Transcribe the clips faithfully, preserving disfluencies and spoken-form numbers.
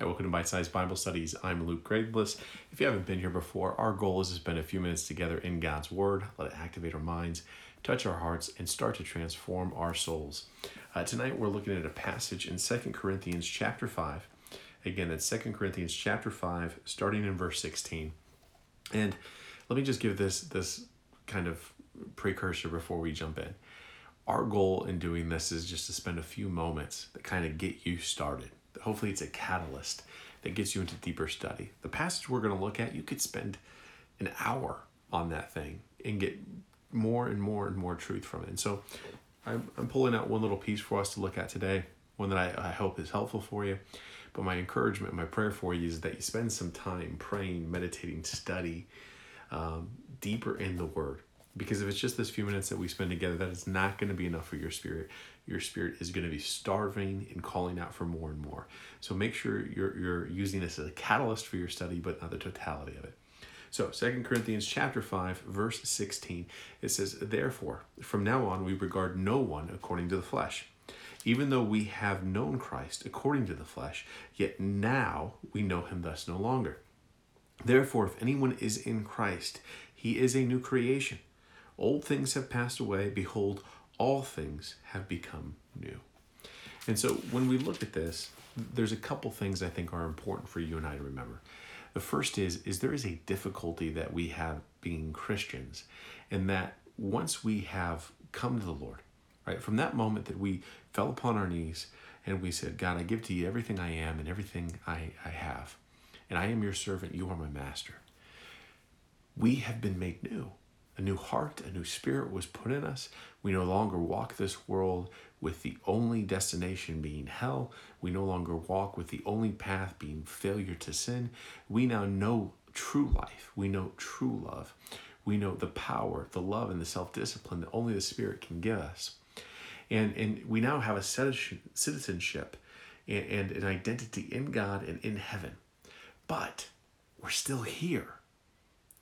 Hi, welcome to Bite Size Bible Studies. I'm Luke Gregless. If you haven't been here before, our goal is to spend a few minutes together in God's Word, let it activate our minds, touch our hearts, and start to transform our souls. Uh, tonight we're looking at a passage in Second Corinthians chapter five. Again, that's Second Corinthians chapter five, starting in verse sixteen. And let me just give this, this kind of precursor before we jump in. Our goal in doing this is just to spend a few moments that kind of get you started. Hopefully it's a catalyst that gets you into deeper study. The passage we're going to look at, you could spend an hour on that thing and get more and more and more truth from it. And so I'm, I'm pulling out one little piece for us to look at today, one that I, I hope is helpful for you. But my encouragement, my prayer for you is that you spend some time praying, meditating, study um, deeper in the Word. Because if it's just this few minutes that we spend together, that is not going to be enough for your spirit. Your spirit is going to be starving and calling out for more and more. So make sure you're you're using this as a catalyst for your study, but not the totality of it. So Second Corinthians chapter five, verse sixteen, it says, "Therefore, from now on, we regard no one according to the flesh. Even though we have known Christ according to the flesh, yet now we know him thus no longer. Therefore, if anyone is in Christ, he is a new creation. Old things have passed away. Behold, all things have become new." And so when we look at this, there's a couple things I think are important for you and I to remember. The first is, is there is a difficulty that we have being Christians, and that once we have come to the Lord, right, from that moment that we fell upon our knees and we said, "God, I give to you everything I am and everything I, I have, and I am your servant, you are my master," we have been made new. A new heart, a new spirit was put in us. We no longer walk this world with the only destination being hell. We no longer walk with the only path being failure to sin. We now know true life. We know true love. We know the power, the love, and the self-discipline that only the Spirit can give us. And, and we now have a citizenship and, and an identity in God and in heaven. But we're still here.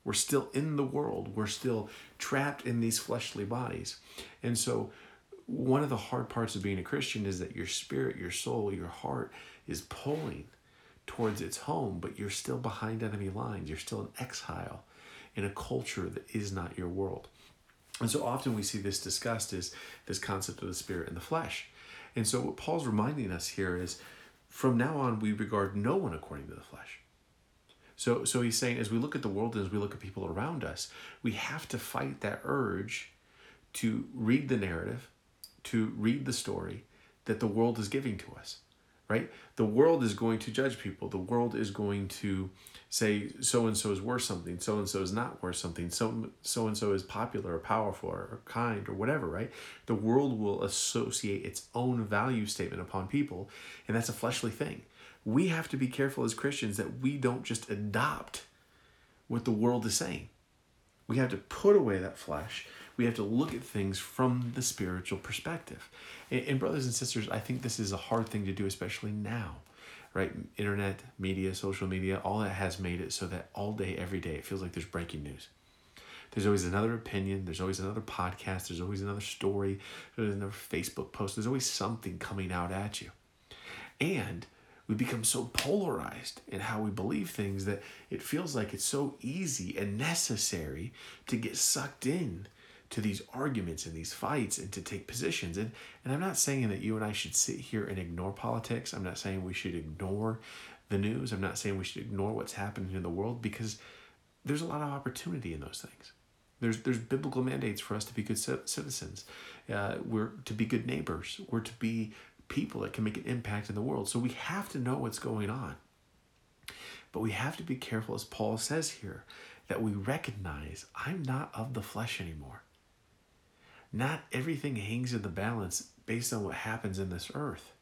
We're still in the world. We're still trapped in these fleshly bodies. And so one of the hard parts of being a Christian is that your spirit, your soul, your heart is pulling towards its home, but you're still behind enemy lines. You're still an exile in a culture that is not your world. And so often we see this discussed as this concept of the spirit and the flesh. And so what Paul's reminding us here is, from now on, we regard no one according to the flesh. So, so he's saying, as we look at the world, as we look at people around us, we have to fight that urge to read the narrative, to read the story that the world is giving to us, right? The world is going to judge people. The world is going to say, so-and-so is worth something. So-and-so is not worth something. So, so-and-so is popular or powerful or kind or whatever, right? The world will associate its own value statement upon people, and that's a fleshly thing. We have to be careful as Christians that we don't just adopt what the world is saying. We have to put away that flesh. We have to look at things from the spiritual perspective. And, and brothers and sisters, I think this is a hard thing to do, especially now, right? Internet, media, social media, all that has made it so that all day, every day, it feels like there's breaking news. There's always another opinion. There's always another podcast. There's always another story. There's another Facebook post. There's always something coming out at you. And we become so polarized in how we believe things that it feels like it's so easy and necessary to get sucked in to these arguments and these fights and to take positions. And, and I'm not saying that you and I should sit here and ignore politics. I'm not saying we should ignore the news. I'm not saying we should ignore what's happening in the world, because there's a lot of opportunity in those things. There's there's biblical mandates for us to be good citizens. Uh, we're to be good neighbors. We're to be people that can make an impact in the world. So we have to know what's going on. But we have to be careful, as Paul says here, that we recognize I'm not of the flesh anymore. Not everything hangs in the balance based on what happens in this earth.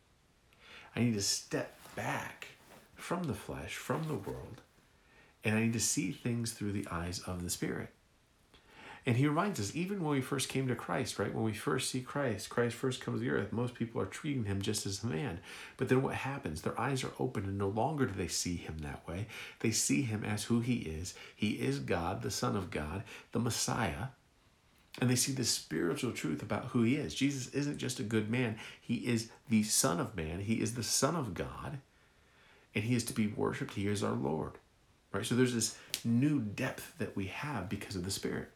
I need to step back from the flesh, from the world, and I need to see things through the eyes of the Spirit. And he reminds us, even when we first came to Christ, right? When we first see Christ, Christ first comes to the earth. Most people are treating him just as a man. But then what happens? Their eyes are open, and no longer do they see him that way. They see him as who he is. He is God, the Son of God, the Messiah. And they see the spiritual truth about who he is. Jesus isn't just a good man. He is the Son of Man. He is the Son of God. and he is to be worshipped. He is our Lord, right? So there's this new depth that we have because of the Spirit.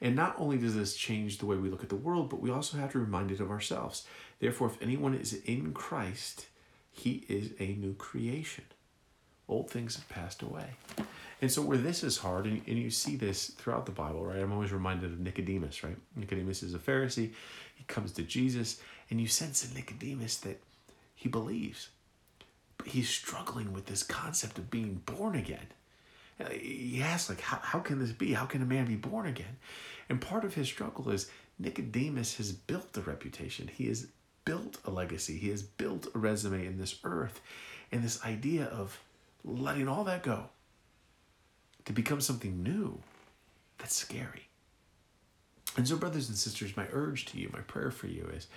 And not only does this change the way we look at the world, but we also have to remind it of ourselves. Therefore, if anyone is in Christ, he is a new creation. Old things have passed away. And so where this is hard, and, and you see this throughout the Bible, right? I'm always reminded of Nicodemus, right? Nicodemus is a Pharisee. He comes to Jesus, and you sense in Nicodemus that he believes. But he's struggling with this concept of being born again. He asks, like, how, how can this be? How can a man be born again? And part of his struggle is Nicodemus has built a reputation. He has built a legacy. He has built a resume in this earth. And this idea of letting all that go to become something new, that's scary. And so, brothers and sisters, my urge to you, my prayer for you is,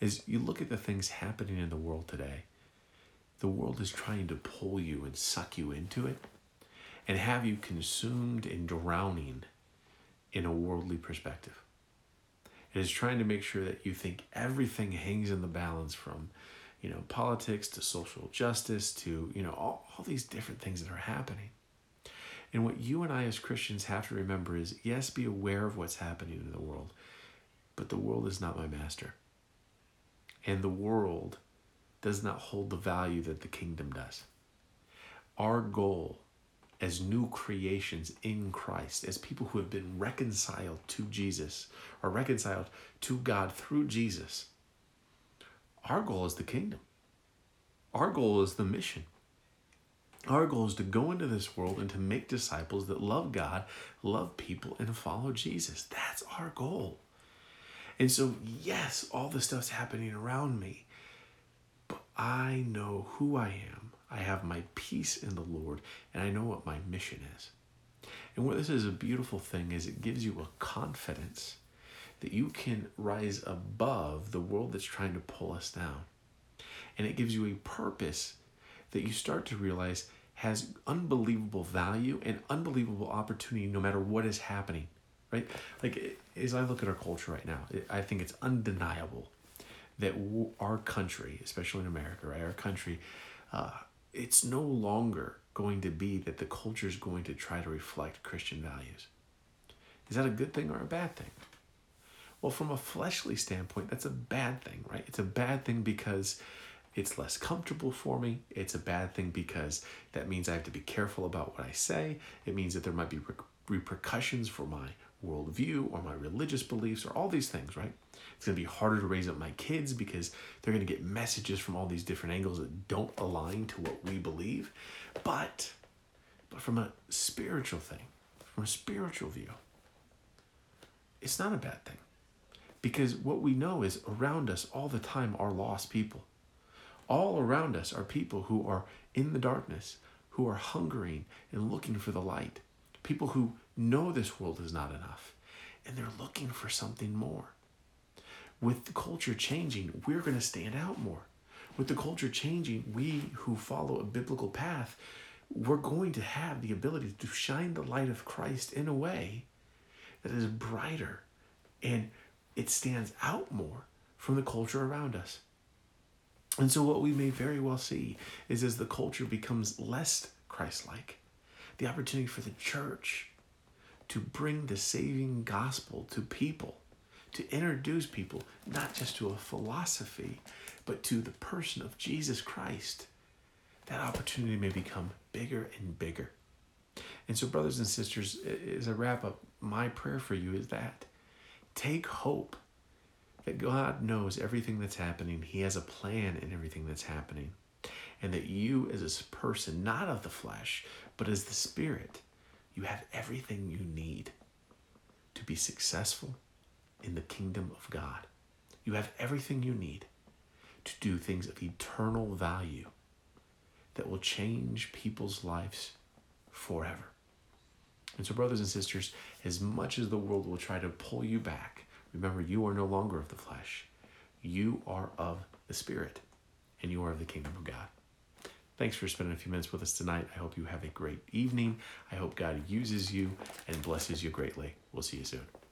is you look at the things happening in the world today. The world is trying to pull you and suck you into it, and have you consumed and drowning in a worldly perspective. It is trying to make sure that you think everything hangs in the balance, from, you know, politics to social justice to, you know, all, all these different things that are happening. And what you and I as Christians have to remember is, yes, be aware of what's happening in the world, but the world is not my master. And the world does not hold the value that the kingdom does. Our goal as new creations in Christ, as people who have been reconciled to Jesus, or reconciled to God through Jesus, our goal is the kingdom. Our goal is the mission. Our goal is to go into this world and to make disciples that love God, love people, and follow Jesus. That's our goal. And so, yes, all the stuff's happening around me, but I know who I am. I have my peace in the Lord, and I know what my mission is. And where this is a beautiful thing is it gives you a confidence that you can rise above the world that's trying to pull us down. And it gives you a purpose that you start to realize has unbelievable value and unbelievable opportunity no matter what is happening, right? Like, as I look at our culture right now, I think it's undeniable that our country, especially in America, right, our country, uh, it's no longer going to be that the culture is going to try to reflect Christian values. Is that a good thing or a bad thing? Well, from a fleshly standpoint, that's a bad thing, right? It's a bad thing because it's less comfortable for me. It's a bad thing because that means I have to be careful about what I say. It means that there might be repercussions for my worldview or my religious beliefs or all these things, right? It's going to be harder to raise up my kids because they're going to get messages from all these different angles that don't align to what we believe. But, but from a spiritual thing, from a spiritual view, it's not a bad thing, because what we know is around us all the time are lost people. All around us are people who are in the darkness, who are hungering and looking for the light. People who know this world is not enough, and they're looking for something more. With the culture changing, we're going to stand out more. With the culture changing, we who follow a biblical path, we're going to have the ability to shine the light of Christ in a way that is brighter, and it stands out more from the culture around us. And so what we may very well see is, as the culture becomes less Christ-like, the opportunity for the church to bring the saving gospel to people, to introduce people, not just to a philosophy, but to the person of Jesus Christ, that opportunity may become bigger and bigger. And so, brothers and sisters, as I wrap up, my prayer for you is that take hope that God knows everything that's happening. He has a plan in everything that's happening. And that you, as a person, not of the flesh, but as the Spirit, you have everything you need to be successful in the kingdom of God. You have everything you need to do things of eternal value that will change people's lives forever. And so, brothers and sisters, as much as the world will try to pull you back, remember, you are no longer of the flesh. You are of the Spirit, and you are of the kingdom of God. Thanks for spending a few minutes with us tonight. I hope you have a great evening. I hope God uses you and blesses you greatly. We'll see you soon.